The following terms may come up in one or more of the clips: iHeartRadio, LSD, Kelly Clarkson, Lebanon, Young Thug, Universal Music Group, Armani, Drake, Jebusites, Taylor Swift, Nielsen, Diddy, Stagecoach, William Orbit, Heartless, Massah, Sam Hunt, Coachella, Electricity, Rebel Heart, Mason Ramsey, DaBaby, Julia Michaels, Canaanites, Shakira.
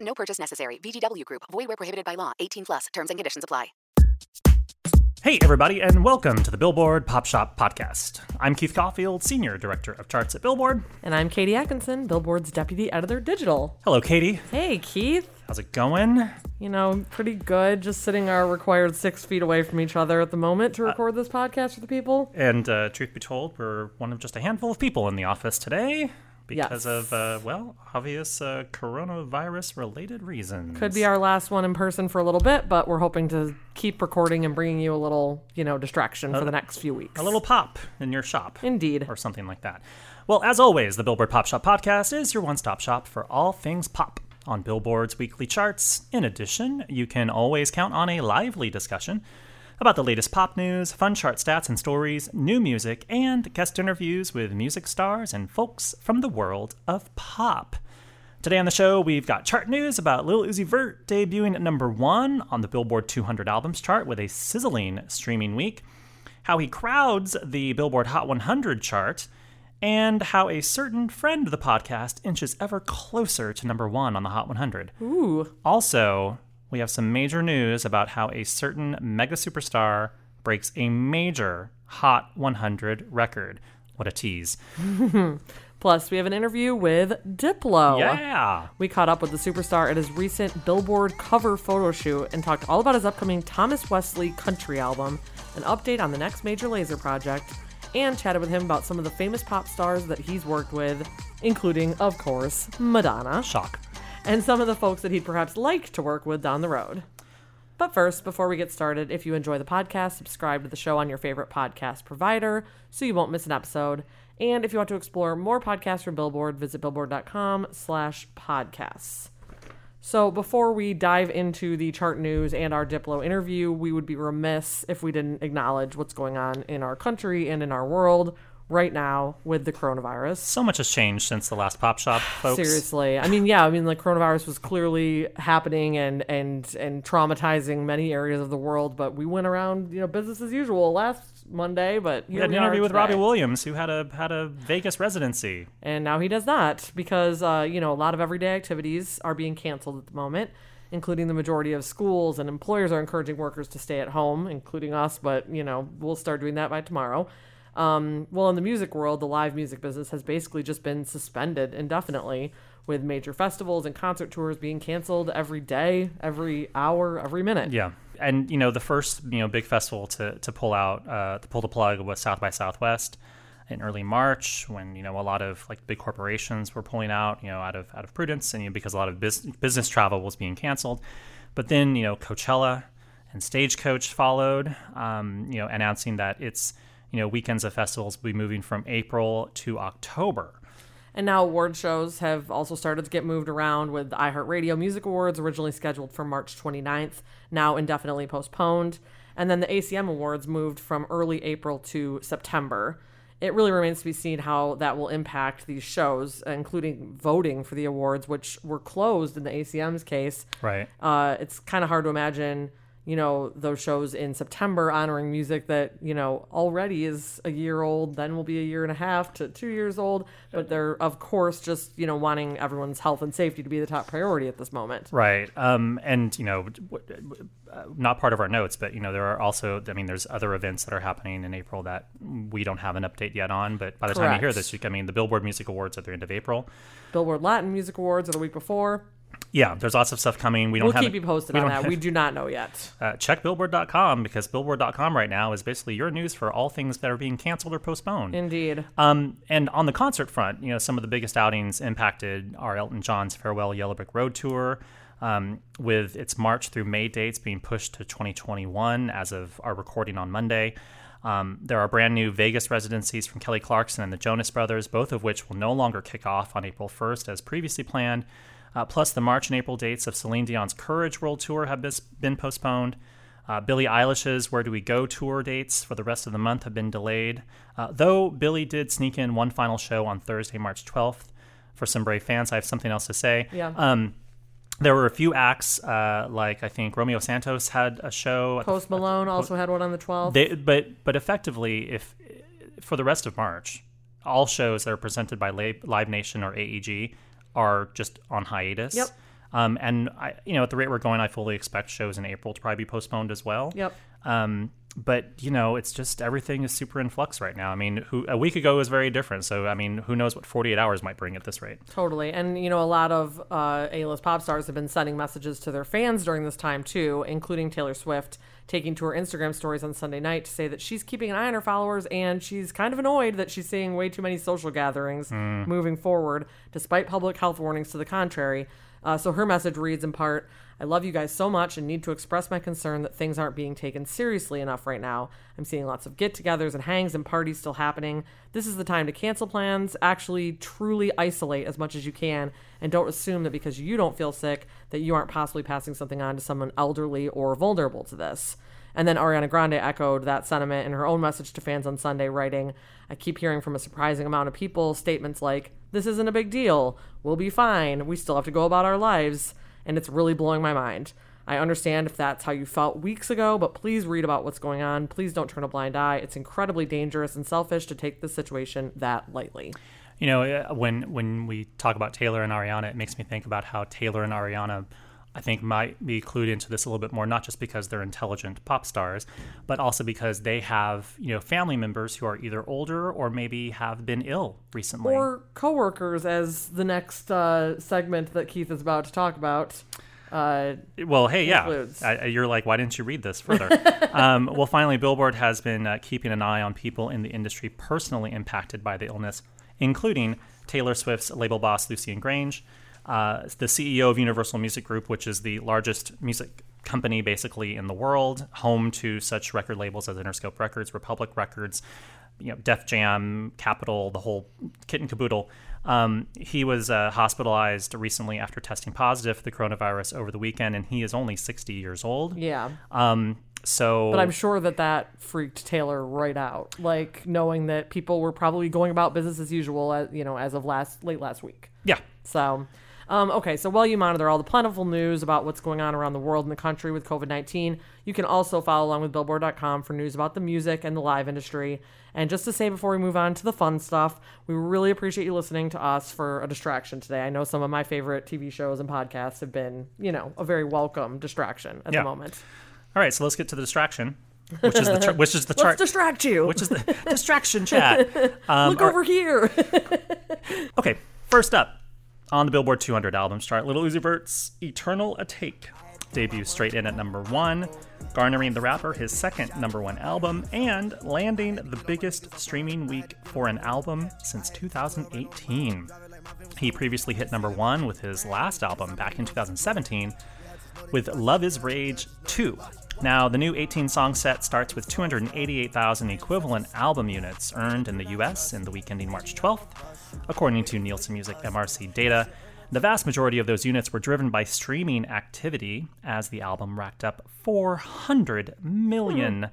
No purchase necessary. VGW Group. Void where prohibited by law. 18 plus. Terms and conditions apply. Hey, everybody, and welcome to the Billboard Pop Shop Podcast. I'm Keith Caulfield, Senior Director of Charts at Billboard. And I'm Katie Atkinson, Billboard's Deputy Editor Digital. Hello, Katie. Hey, Keith. How's it going? You know, pretty good. Just sitting our required 6 feet away from each other at the moment to record this podcast with the people. And truth be told, we're one of just a handful of people in the office today. Because of, obvious coronavirus-related reasons. Could be our last one in person for a little bit, but we're hoping to keep recording and bringing you a little, distraction for the next few weeks. A little pop in your shop. Indeed. Or something like that. Well, as always, the Billboard Pop Shop Podcast is your one-stop shop for all things pop on Billboard's weekly charts. In addition, you can always count on a lively discussion about the latest pop news, fun chart stats and stories, new music, and guest interviews with music stars and folks from the world of pop. Today on the show, we've got chart news about Lil Uzi Vert debuting at number 1 on the Billboard 200 Albums chart with a sizzling streaming week, how he crowds the Billboard Hot 100 chart, and how a certain friend of the podcast inches ever closer to number 1 on the Hot 100. Ooh. Also, we have some major news about how a certain mega superstar breaks a major Hot 100 record. What a tease. Plus, we have an interview with Diplo. Yeah. We caught up with the superstar at his recent Billboard cover photo shoot and talked all about his upcoming Thomas Wesley country album, an update on the next Major Lazer project, and chatted with him about some of the famous pop stars that he's worked with, including, of course, Madonna. Shock. And some of the folks that he'd perhaps like to work with down the road. But first, before we get started, if you enjoy the podcast, subscribe to the show on your favorite podcast provider so you won't miss an episode. And if you want to explore more podcasts from Billboard, visit billboard.com/podcasts. So before we dive into the chart news and our Diplo interview, we would be remiss if we didn't acknowledge what's going on in our country and in our world right now with the coronavirus. So much has changed since the last Pop Shop, folks. Seriously. I mean, the coronavirus was clearly happening and traumatizing many areas of the world, but we went around, business as usual last Monday, but here we had an interview with Robbie Williams, who had a Vegas residency. And now he does not, because, a lot of everyday activities are being canceled at the moment, including the majority of schools, and employers are encouraging workers to stay at home, including us, but, we'll start doing that by tomorrow. Well, in the music world, the live music business has basically just been suspended indefinitely, with major festivals and concert tours being canceled every day, every hour, every minute. Yeah. And, the first, big festival to pull out, to pull the plug was South by Southwest in early March, when, a lot of big corporations were pulling out, out of prudence, and because a lot of business travel was being canceled. But then, Coachella and Stagecoach followed, announcing that it's, weekends of festivals will be moving from April to October. And now award shows have also started to get moved around, with the iHeartRadio Music Awards, originally scheduled for March 29th, now indefinitely postponed. And then the ACM Awards moved from early April to September. It really remains to be seen how that will impact these shows, including voting for the awards, which were closed in the ACM's case. Right. It's kind of hard to imagine those shows in September honoring music that, already is a year old, then will be a year and a half to 2 years old. But they're, of course, just, wanting everyone's health and safety to be the top priority at this moment. Right. And, not part of our notes, but, there are also, there's other events that are happening in April that we don't have an update yet on. But by the Correct. Time you hear this, the Billboard Music Awards are at the end of April. Billboard Latin Music Awards are the week before. Yeah, there's lots of stuff coming. We'll keep you posted on that. We do not know yet. Check Billboard.com, because Billboard.com right now is basically your news for all things that are being canceled or postponed. Indeed. And on the concert front, some of the biggest outings impacted are Elton John's Farewell Yellow Brick Road Tour, with its March through May dates being pushed to 2021 as of our recording on Monday. There are brand new Vegas residencies from Kelly Clarkson and the Jonas Brothers, both of which will no longer kick off on April 1st as previously planned. Plus, the March and April dates of Celine Dion's Courage World Tour have been postponed. Billie Eilish's Where Do We Go tour dates for the rest of the month have been delayed, though Billie did sneak in one final show on Thursday, March 12th. For some Brave fans, I have something else to say. Yeah. There were a few acts, like I think Romeo Santos had a show. Post Malone also had one on the 12th. But effectively, if for the rest of March, all shows that are presented by Live Nation or AEG are just on hiatus. Yep. And I, at the rate we're going, I fully expect shows in April to probably be postponed as well. Yep. But it's just everything is super in flux right now. I mean, a week ago was very different. So I mean, who knows what 48 hours might bring at this rate? Totally. And a lot of A-list pop stars have been sending messages to their fans during this time too, including Taylor Swift, taking to her Instagram stories on Sunday night to say that she's keeping an eye on her followers and she's kind of annoyed that she's seeing way too many social gatherings moving forward, despite public health warnings to the contrary. So her message reads in part, I love you guys so much and need to express my concern that things aren't being taken seriously enough right now. I'm seeing lots of get-togethers and hangs and parties still happening. This is the time to cancel plans, actually truly isolate as much as you can, and don't assume that because you don't feel sick that you aren't possibly passing something on to someone elderly or vulnerable to this. And then Ariana Grande echoed that sentiment in her own message to fans on Sunday, writing, I keep hearing from a surprising amount of people statements like, this isn't a big deal. We'll be fine. We still have to go about our lives. And it's really blowing my mind. I understand if that's how you felt weeks ago, but please read about what's going on. Please don't turn a blind eye. It's incredibly dangerous and selfish to take the situation that lightly. When we talk about Taylor and Ariana, it makes me think about how Taylor and Ariana, I think, might be clued into this a little bit more, not just because they're intelligent pop stars, but also because they have, family members who are either older or maybe have been ill recently. Or coworkers, as the next segment that Keith is about to talk about. Includes. Yeah. You're like, why didn't you read this further? Well, finally, Billboard has been keeping an eye on people in the industry personally impacted by the illness, including Taylor Swift's label boss, Lucian Grange. The CEO of Universal Music Group, which is the largest music company basically in the world, home to such record labels as Interscope Records, Republic Records, Def Jam, Capitol, the whole kit and caboodle. He was hospitalized recently after testing positive for the coronavirus over the weekend, and he is only 60 years old. Yeah. But I'm sure that freaked Taylor right out, like knowing that people were probably going about business as usual, as of late last week. Yeah. So. Okay, so while you monitor all the plentiful news about what's going on around the world and the country with COVID-19, you can also follow along with Billboard.com for news about the music and the live industry. And just to say before we move on to the fun stuff, we really appreciate you listening to us for a distraction today. I know some of my favorite TV shows and podcasts have been, a very welcome distraction at the moment. All right, so let's get to the distraction. Which is the chart. Let's distract you. Which is the distraction chat. Look over here. Okay, first up. On the Billboard 200 albums chart, Lil Uzi Vert's Eternal Atake debuts straight in at number 1, garnering the rapper his second number 1 album and landing the biggest streaming week for an album since 2018. He previously hit number 1 with his last album back in 2017 with Love Is Rage 2. Now, the new 18-song set starts with 288,000 equivalent album units earned in the U.S. in the week ending March 12th. According to Nielsen Music MRC data, the vast majority of those units were driven by streaming activity, as the album racked up 400 million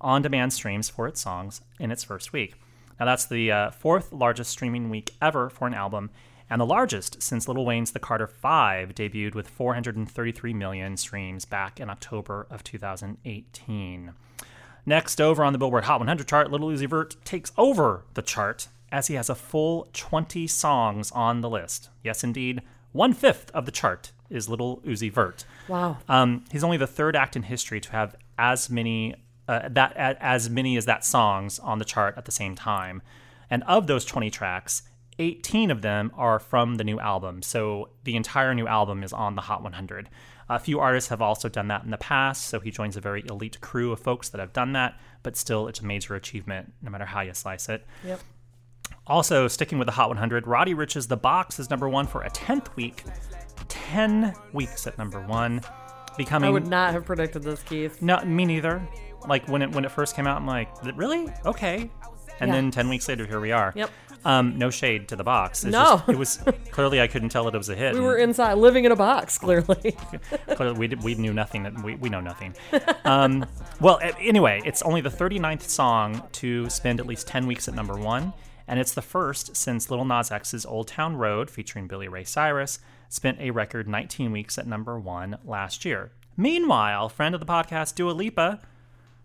on-demand streams for its songs in its first week. Now, that's the fourth largest streaming week ever for an album, and the largest since Lil Wayne's The Carter Five debuted with 433 million streams back in October of 2018. Next, over on the Billboard Hot 100 chart, Lil Uzi Vert takes over the chart as he has a full 20 songs on the list. Yes, indeed, 1/5 of the chart is Lil Uzi Vert. Wow. He's only the third act in history to have as many songs on the chart at the same time. And of those 20 tracks, 18 of them are from the new album, so the entire new album is on the Hot 100. A few artists have also done that in the past, so he joins a very elite crew of folks that have done that, but still it's a major achievement no matter how you slice it. Yep. Also, sticking with the Hot 100, Roddy Ricch's The Box is number 1 for a 10th week, 10 weeks at number 1. I would not have predicted this, Keith. No, me neither. Like, when it first came out, I'm like, really? Okay. And then 10 weeks later, here we are. Yep. No shade to The Box. It was clearly I couldn't tell that it was a hit. We were inside, living in a box, clearly. We knew nothing. We know nothing. Well, anyway, it's only the 39th song to spend at least 10 weeks at number one, and it's the first since Lil Nas X's Old Town Road, featuring Billy Ray Cyrus, spent a record 19 weeks at number one last year. Meanwhile, friend of the podcast, Dua Lipa,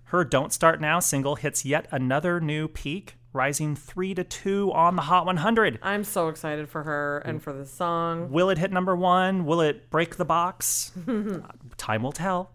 her Don't Start Now single hits yet another new peak, rising 3-2 on the Hot 100. I'm so excited for her and for the song. Will it hit number one? Will it break the box? Time will tell.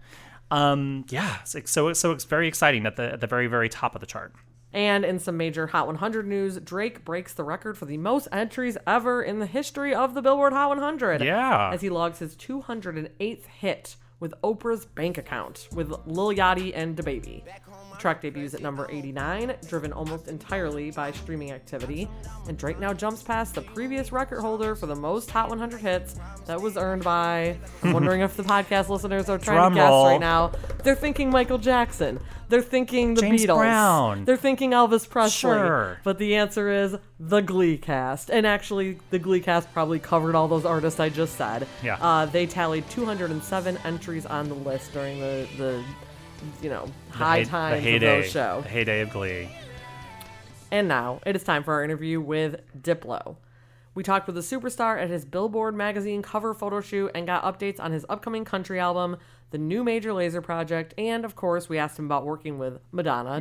So it's very exciting at the very, very top of the chart. And in some major Hot 100 news, Drake breaks the record for the most entries ever in the history of the Billboard Hot 100. Yeah. As he logs his 208th hit with Oprah's Bank Account with Lil Yachty and DaBaby. The track debuts at number 89, driven almost entirely by streaming activity. And Drake now jumps past the previous record holder for the most Hot 100 hits that was earned by... I'm wondering if the podcast listeners are trying to guess right now. They're thinking Michael Jackson. They're thinking the James Beatles. Brown. They're thinking Elvis Presley. Sure. But the answer is the Glee cast. And actually, the Glee cast probably covered all those artists I just said. Yeah. They tallied 207 entries on the list during the heyday of the heyday of Glee. And now it is time for our interview with Diplo. We talked with the superstar at his Billboard magazine cover photo shoot and got updates on his upcoming country album, the new Major Lazer project, and, of course, we asked him about working with Madonna,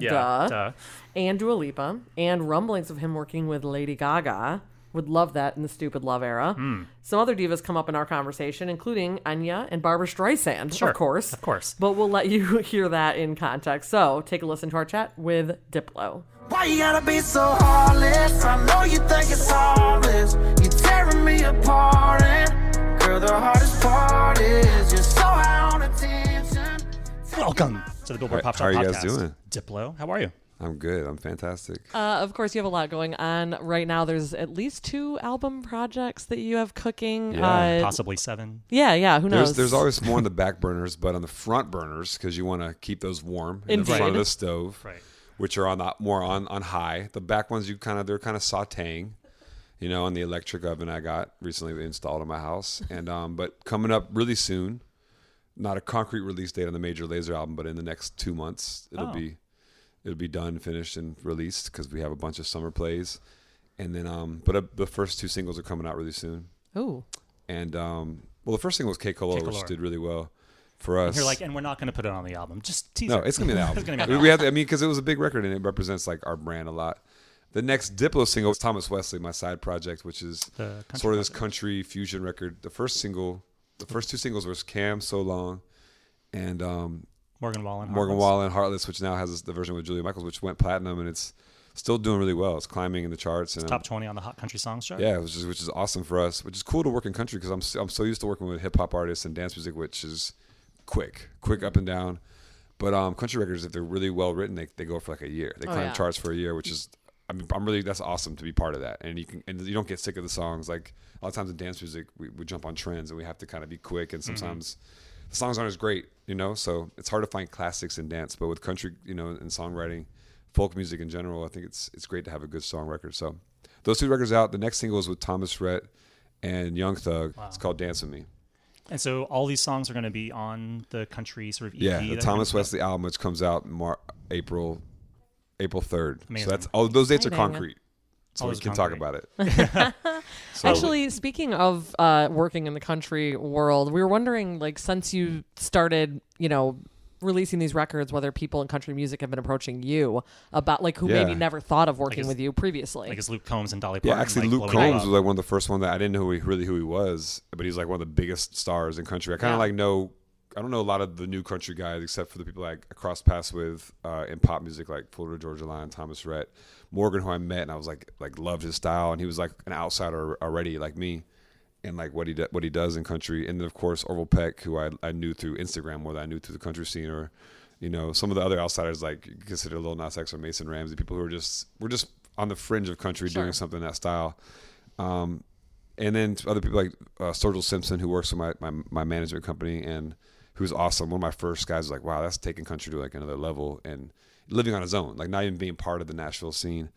and Dua Lipa, and rumblings of him working with Lady Gaga. Would love that in the Stupid Love era. Mm. Some other divas come up in our conversation, including Enya and Barbra Streisand, of course. But we'll let you hear that in context. So take a listen to our chat with Diplo. Why you gotta be so heartless? I know you think it's heartless. You're tearing me apart, and girl, the hardest part is you're so high on attention. Welcome to the Billboard Pop Chart Podcast. How are you guys doing? Diplo, how are you? I'm good. I'm fantastic. Of course, you have a lot going on right now. There's at least 2 album projects that you have cooking. Yeah. Possibly 7. Yeah. Who knows? There's always more on the back burners, but on the front burners, because you want to keep those warm in the front of the stove, right, which are on high. The back ones, they're kind of sautéing, on the electric oven I got recently installed in my house. And but coming up really soon, not a concrete release date on the Major Lazer album, but in the next 2 months, it'll be done, finished, and released, because we have a bunch of summer plays. And then, the first 2 singles are coming out really soon. Oh. And, the first single was K. Color, which did really well for us. And you're like, and we're not going to put it on the album. Just tease it. No, it's going to be an album. Because it was a big record, and it represents, our brand a lot. The next Diplo single was Thomas Wesley, my side project, which is sort of this country fusion record. The first 2 singles were Cam, So Long, and... Morgan Wallen, Heartless, which now has the version with Julia Michaels, which went platinum, and it's still doing really well. It's climbing in the charts. It's top 20 on the Hot Country Songs chart. Yeah, which is awesome for us, which is cool to work in country, because I'm so used to working with hip-hop artists and dance music, which is quick up and down. But country records, if they're really well-written, they go for a year. They climb charts for a year, which is... that's awesome to be part of that, and you don't get sick of the songs. A lot of times in dance music, we jump on trends, and we have to kind of be quick, and sometimes... Mm-hmm. The songs aren't as great, so it's hard to find classics in dance. But with country, and songwriting, folk music in general, I think it's great to have a good song record. So those 2 records out. The next single is with Thomas Rhett and Young Thug. Wow. It's called Dance With Me. And so all these songs are going to be on the country sort of EP. Yeah, the Thomas Wesley album, which comes out April 3rd. Amazing. So that's all those dates are concrete. So we can talk about it. Actually, speaking of working in the country world, we were wondering, since you started, releasing these records, whether people in country music have been approaching you about who maybe never thought of working with you previously. Like it's Luke Combs and Dolly Parton. Yeah, actually, Luke Combs was one of the first one that I didn't know who he was, but he's one of the biggest stars in country. I kind of I don't know a lot of the new country guys except for the people I crossed paths with in pop music, like Florida Georgia Line, Thomas Rhett, Morgan, who I met, and I was loved his style, and he was an outsider already, like me, and what he does in country, and then of course Orville Peck, who I knew through Instagram more than I knew through the country scene, or some of the other outsiders consider Lil Nas X or Mason Ramsey, people who were just on the fringe of country doing something in that style. And then other people like Sturgill Simpson, who works with my management company, and who's awesome. One of my first guys was like, wow, that's taking country to another level, and living on his own, not even being part of the Nashville scene.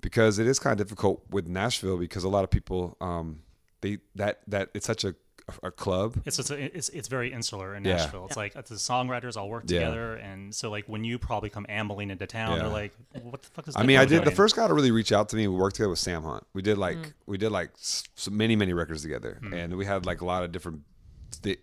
because it is kind of difficult with Nashville because a lot of people, that it's such a club. It's very insular in Nashville. Yeah. It's like the songwriters all work together, and so like when you probably come ambling into town, they're like, "What the fuck is?" I did. The first guy to really reach out to me, we worked together with Sam Hunt. We did many records together, and we had like a lot of different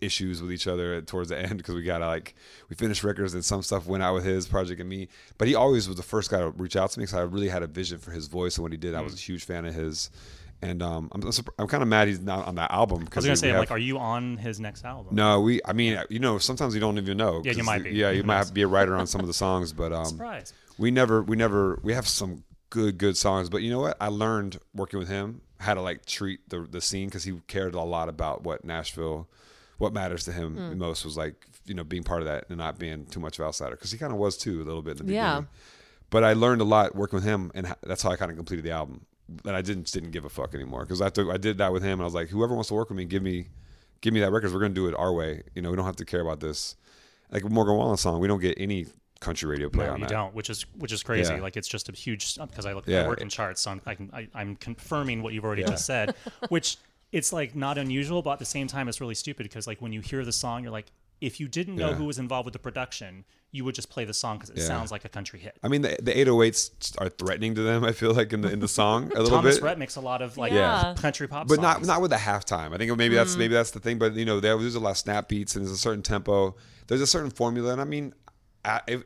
issues with each other towards the end because we finished records and some stuff went out with his project and me. But he always was the first guy to reach out to me because I really had a vision for his voice and what he did. I was a huge fan of his. And I'm kind of mad he's not on that album. Because I was gonna say, are you on his next album? No, sometimes you don't even know. Yeah, you might be. Yeah, you might have to be a writer on some of the songs, but surprise. We have some good songs. But you know what? I learned working with him how to like treat the scene because he cared a lot about what Nashville, what matters to him most was like being part of that and not being too much of an outsider because he kind of was too a little bit in the beginning. Yeah. But I learned a lot working with him, and that's how I kind of completed the album. That I didn't give a fuck anymore because I did that with him and I was like, whoever wants to work with me, give me that record. We're gonna do it our way. We don't have to care about this. Like Morgan Wallen's song, we don't get any country radio play on that. No, you don't, which is crazy. Yeah. Like it's just a huge because I look at the work in charts, so I'm confirming what you've already just said, which it's like not unusual, but at the same time it's really stupid because like when you hear the song, you're like, if you didn't know who was involved with the production, you would just play the song because it sounds like a country hit. I mean, the 808s are threatening to them, I feel like, in the song a little bit. Thomas Rhett makes a lot of like country pop songs. But not with the halftime. I think maybe that's the thing. But, there's a lot of snap beats and there's a certain tempo. There's a certain formula. And, I mean,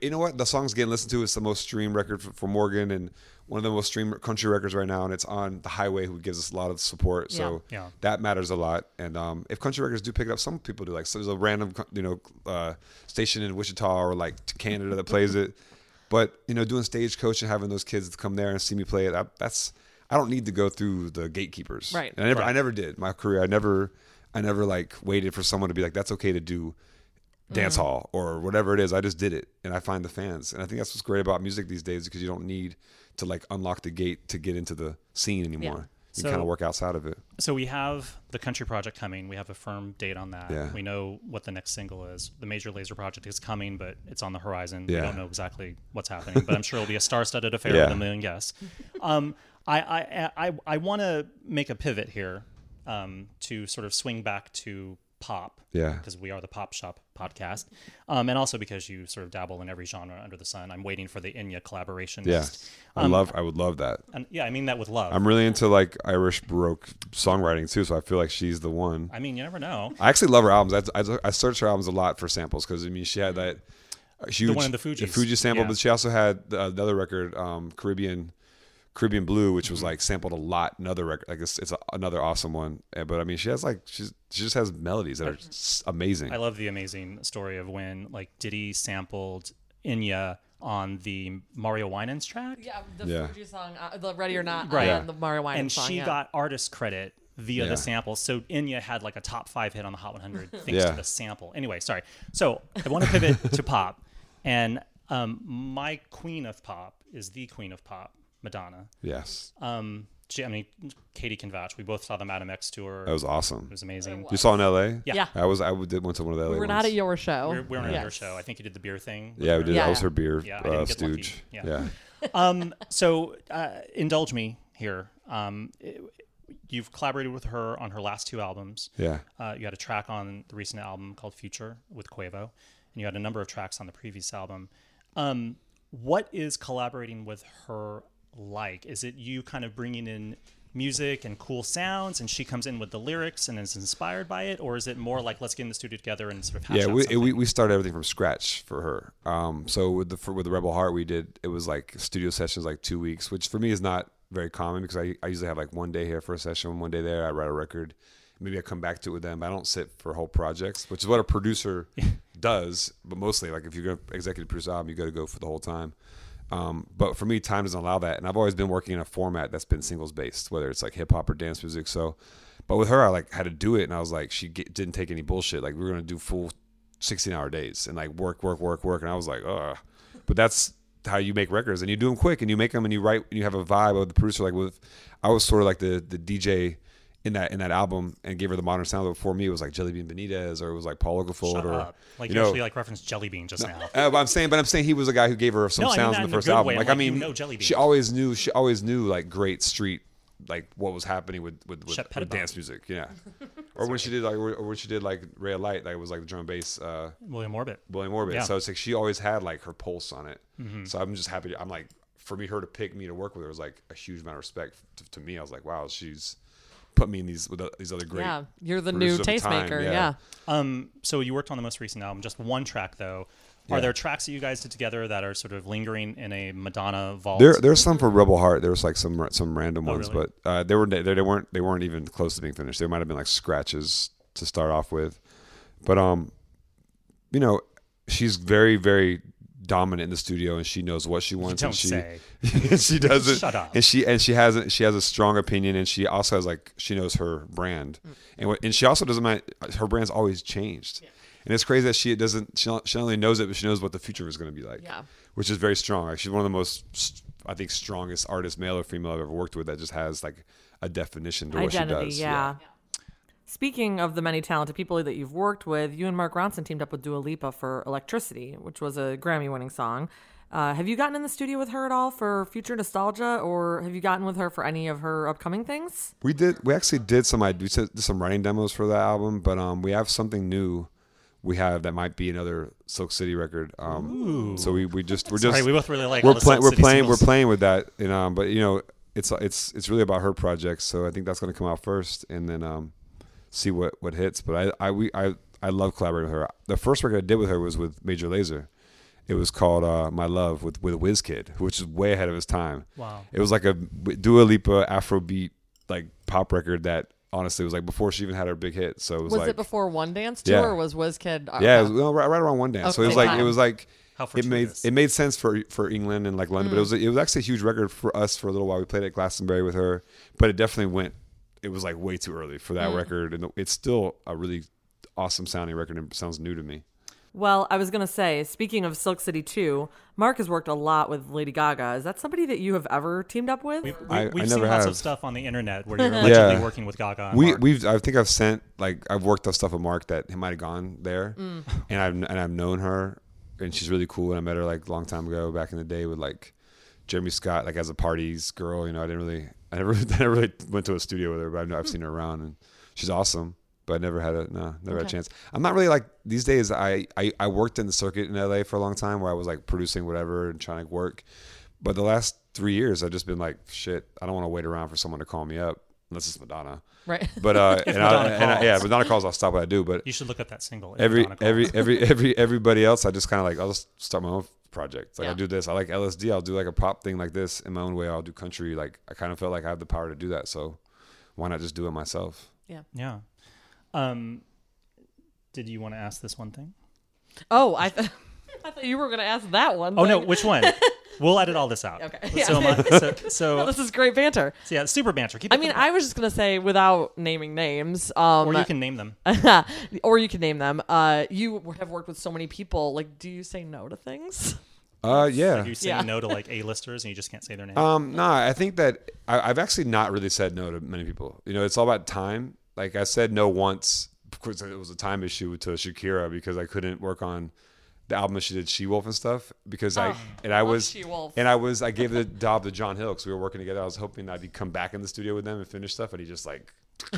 you know what? The song's getting listened to. It's the most streamed record for Morgan and one of the most streamed country records right now. And it's on The Highway, who gives us a lot of support. So that matters a lot. And if country records do pick it up, some people do. Like, so there's a random station in Wichita or like Canada that plays it. But, doing Stagecoach and having those kids come there and see me play it, I don't need to go through the gatekeepers. Right. And I never did. My career, I never like waited for someone to be like, that's okay to do dance hall or whatever it is. I just did it and I find the fans, and I think that's what's great about music these days because you don't need to like unlock the gate to get into the scene anymore. You kind of work outside of it. So we have the country project coming. We have a firm date on that. Yeah. We know what the next single is. The Major Lazer project is coming, but it's on the horizon. Yeah. We don't know exactly what's happening, but I'm sure it'll be a star-studded affair with a million guests. I want to make a pivot here to sort of swing back to pop, because we are the Pop Shop podcast, and also because you sort of dabble in every genre under the sun. I'm waiting for the Enya collaboration. I would love that. And I mean that with love. I'm really into like Irish Baroque songwriting too, so I feel like she's the one. I mean, you never know. I actually love her albums. I search her albums a lot for samples because I mean she had that huge the one in the Fuji sample, but she also had another record, Caribbean Blue, which was like sampled a lot. Another record, like it's another awesome one. But I mean, she just has melodies that are amazing. I love the amazing story of when like Diddy sampled Enya on the Mario Winans track. Yeah, the Fuji song, the Ready or Not, right? The Mario Winans and song, she got artist credit via the sample. So Enya had like a top 5 hit on the Hot 100 thanks to the sample. Anyway, sorry. So I want to pivot to pop, and my queen of pop is the queen of pop, Madonna. Yes. Katie can vouch. We both saw the Madame X tour. That was awesome. It was amazing. You saw in LA? Yeah. I went to one of the LA ones. We were not at your show. We weren't at your show. I think you did the beer thing. Yeah, we did. Yeah. That was her beer stooge. Yeah. Indulge me here. You've collaborated with her on her last 2 albums. Yeah. You had a track on the recent album called Future with Quavo, and you had a number of tracks on the previous album. What is collaborating with her like? Is it you kind of bringing in music and cool sounds and she comes in with the lyrics and is inspired by it, or is it more like let's get in the studio together and sort of hash out something? We started everything from scratch for her, so with the Rebel Heart we did, it was like studio sessions like 2 weeks, which for me is not very common because I usually have like one day here for a session, one day there. I write a record, maybe I come back to it with them, but I don't sit for whole projects, which is what a producer does, but mostly like if you're going to executive produce an album you got to go for the whole time. But for me, time doesn't allow that. And I've always been working in a format that's been singles based, whether it's like hip hop or dance music. So, but with her, I like had to do it. And I was like, she didn't take any bullshit. Like we were going to do full 16-hour days and like work. And I was like, ugh, but that's how you make records, and you do them quick and you make them and you write and you have a vibe of the producer. Like I was sort of like the DJ in that album and gave her the modern sound. Before me, it was like Jelly Bean Benitez, or it was like Paul Oakenfold. Shut up. Like you actually like referenced Jelly Bean just now. But I'm saying he was a guy who gave her some sounds in the first album. She always knew like great street, like what was happening with dance music. Yeah. Or when she did like Ray of Light, like it was like the drum and bass. William Orbit. Yeah. So it's like she always had like her pulse on it. Mm-hmm. So I'm just happy. I'm like, for me, her to pick me to work with her was like a huge amount of respect to me. I was like, wow, she's put me in these other great. Yeah, you're the new tastemaker. Yeah. So you worked on the most recent album, just one track though. Are there tracks that you guys did together that are sort of lingering in a Madonna vault? There's some for Rebel Heart. There was like some random ones, really? But they weren't even close to being finished. They might have been like scratches to start off with, but you know, she's very, very dominant in the studio, and she knows what she wants. She doesn't. Shut up. And she has a strong opinion, and she also has like she knows her brand, and she also doesn't mind. Her brand's always changed. Yeah. And it's crazy that she not only knows it, but she knows what the future is going to be like, which is very strong. Like she's one of the most, I think, strongest artists, male or female, I've ever worked with that just has like a definition to what she does. Yeah. Speaking of the many talented people that you've worked with, you and Mark Ronson teamed up with Dua Lipa for Electricity, which was a Grammy-winning song. Have you gotten in the studio with her at all for future nostalgia, or have you gotten with her for any of her upcoming things? We did some writing demos for that album, but we have something new. We have that might be another Silk City record. So we're playing with that, and but you know it's really about her project. So I think that's going to come out first, and then see what hits. But I love collaborating with her. The first record I did with her was with Major Lazer. It was called My Love with Wizkid, which is way ahead of his time. Wow! It was like a Dua Lipa Afrobeat like pop record that. Honestly, it was like before she even had her big hit. So it was like, it before One Dance too, or was Wizkid? Yeah, it was, right around One Dance. Okay. So it was like it made sense for England and like London, but it was actually a huge record for us for a little while. We played at Glastonbury with her, but it definitely went. It was like way too early for that record, and it's still a really awesome sounding record and sounds new to me. Well, I was going to say, speaking of Silk City 2, Mark has worked a lot with Lady Gaga. Is that somebody that you have ever teamed up with? We've seen lots of stuff on the internet where you're allegedly working with Gaga. I think I've worked on stuff with Mark that he might have gone there, and I've known her, and she's really cool, and I met her like a long time ago back in the day with like Jeremy Scott, like as a parties girl. You know, I never really went to a studio with her, but I know I've seen her around, and she's awesome. But I never had a chance. I'm not really like these days. I worked in the circuit in LA for a long time where I was like producing whatever and trying to work. But the last 3 years, I've just been like, shit, I don't want to wait around for someone to call me up unless it's Madonna. Right. But Madonna calls, I'll stop what I do. But you should look up that single. Everybody else, I just kind of like, I'll just start my own project. Like I do this. I like LSD. I'll do like a pop thing like this in my own way. I'll do country. Like I kind of felt like I have the power to do that. So why not just do it myself? Yeah. Yeah. Did you want to ask this one thing? Oh, I thought you were going to ask that one. Oh, no, which one? We'll edit all this out. Okay. Yeah. So this is great banter. So yeah, super banter. I was just going to say, without naming names. Or you can name them. You have worked with so many people. Like, do you say no to things? Yeah. Like you say no to like A-listers and you just can't say their name? I think that I've actually not really said no to many people. You know, it's all about time. Like I said no once, because it was a time issue to Shakira because I couldn't work on the album that she did, She Wolf and stuff, because I gave the job to John Hill because we were working together. I was hoping I'd come back in the studio with them and finish stuff, and he just like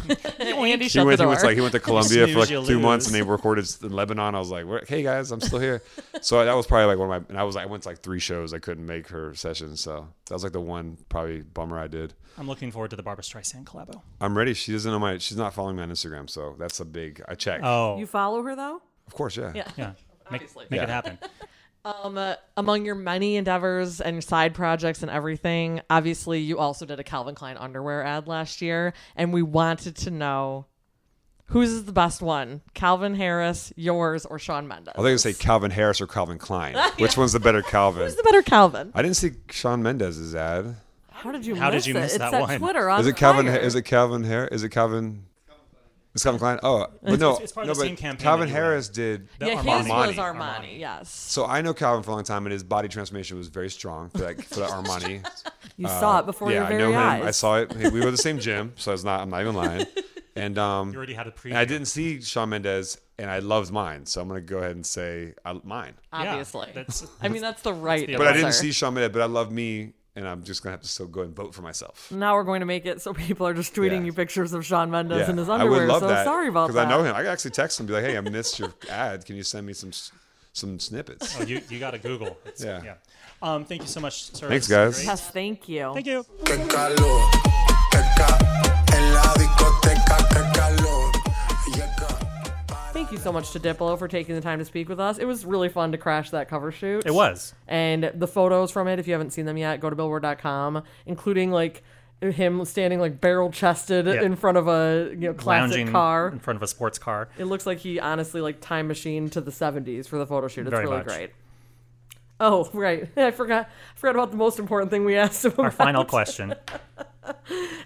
he went to Colombia for like 2 months and they recorded in Lebanon. I was like, hey guys, I'm still here. So that was probably like one of my, and I went to like 3 shows. I couldn't make her sessions. So that was like the one probably bummer I did. I'm looking forward to the Barbra Streisand collabo. I'm ready. She doesn't know she's not following me on Instagram. So that's a big, I checked. Oh, you follow her though? Of course. Yeah. Make it happen. Among your many endeavors and side projects and everything, obviously you also did a Calvin Klein underwear ad last year, and we wanted to know whose is the best one, Calvin Harris, yours, or Shawn Mendes? I think I say Calvin Harris or Calvin Klein. Which one's the better Calvin? Who's the better Calvin? I didn't see Shawn Mendes' ad. How did you miss that one? It's on Twitter. Is it Calvin Harris? It's Calvin Klein. Oh, but no, it's part of the same campaign. Calvin Harris did. Yeah, his was Armani. Yes. So I know Calvin for a long time, and his body transformation was very strong for that Armani. You saw it before your very eyes. Yeah, I know him. I saw it. We were at the same gym, so I'm not even lying. And you already had a preview. I didn't see Shawn Mendes, and I loved mine, so I'm going to go ahead and say mine. Obviously. Yeah, that's the right answer. But I didn't see Shawn Mendes, but I love me, and I'm just going to have to still go and vote for myself. Now we're going to make it so people are just tweeting you pictures of Shawn Mendes in his underwear. I would love that. Sorry about that. Because I know him. I could actually text him and be like, hey, I missed your ad. Can you send me some snippets? Oh, you got to Google. Yeah. Thank you so much, sir. Thanks, guys. Yes, thank you. Thank you. Thank you so much to Diplo for taking the time to speak with us. It was really fun to crash that cover shoot. It was. And the photos from it, if you haven't seen them yet, go to billboard.com, including him standing barrel-chested in front of a classic lounging car. In front of a sports car. It looks like he honestly time machined to the 70s for the photo shoot. It's very really much. Great. Oh, right. I forgot about the most important thing we asked him about. Our final question.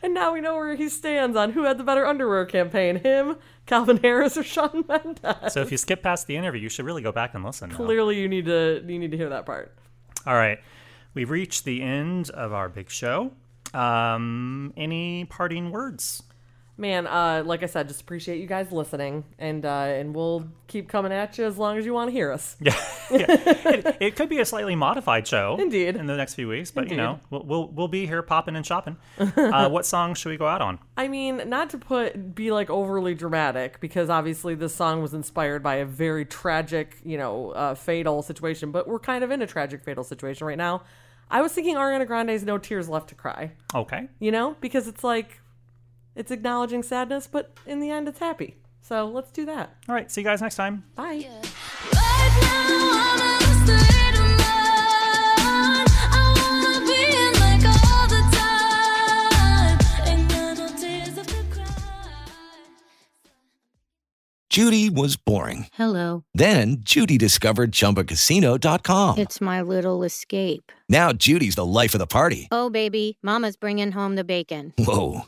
And now we know where he stands on who had the better underwear campaign, him, Calvin Harris, or Shawn Mendes. So if you skip past the interview, you should really go back and listen. Clearly, you need to hear that part. All right. We've reached the end of our big show. Any parting words? Man, like I said, just appreciate you guys listening, and we'll keep coming at you as long as you want to hear us. Yeah. It could be a slightly modified show, indeed, in the next few weeks, but we'll be here popping and shopping. What song should we go out on? I mean, not to be overly dramatic, because obviously this song was inspired by a very tragic, fatal situation. But we're kind of in a tragic, fatal situation right now. I was thinking Ariana Grande's "No Tears Left to Cry." Okay, because it's like. It's acknowledging sadness, but in the end, it's happy. So let's do that. All right. See you guys next time. Bye. Yeah. Right now, Judy was boring. Hello. Then Judy discovered Chumbacasino.com. It's my little escape. Now Judy's the life of the party. Oh, baby, mama's bringing home the bacon. Whoa,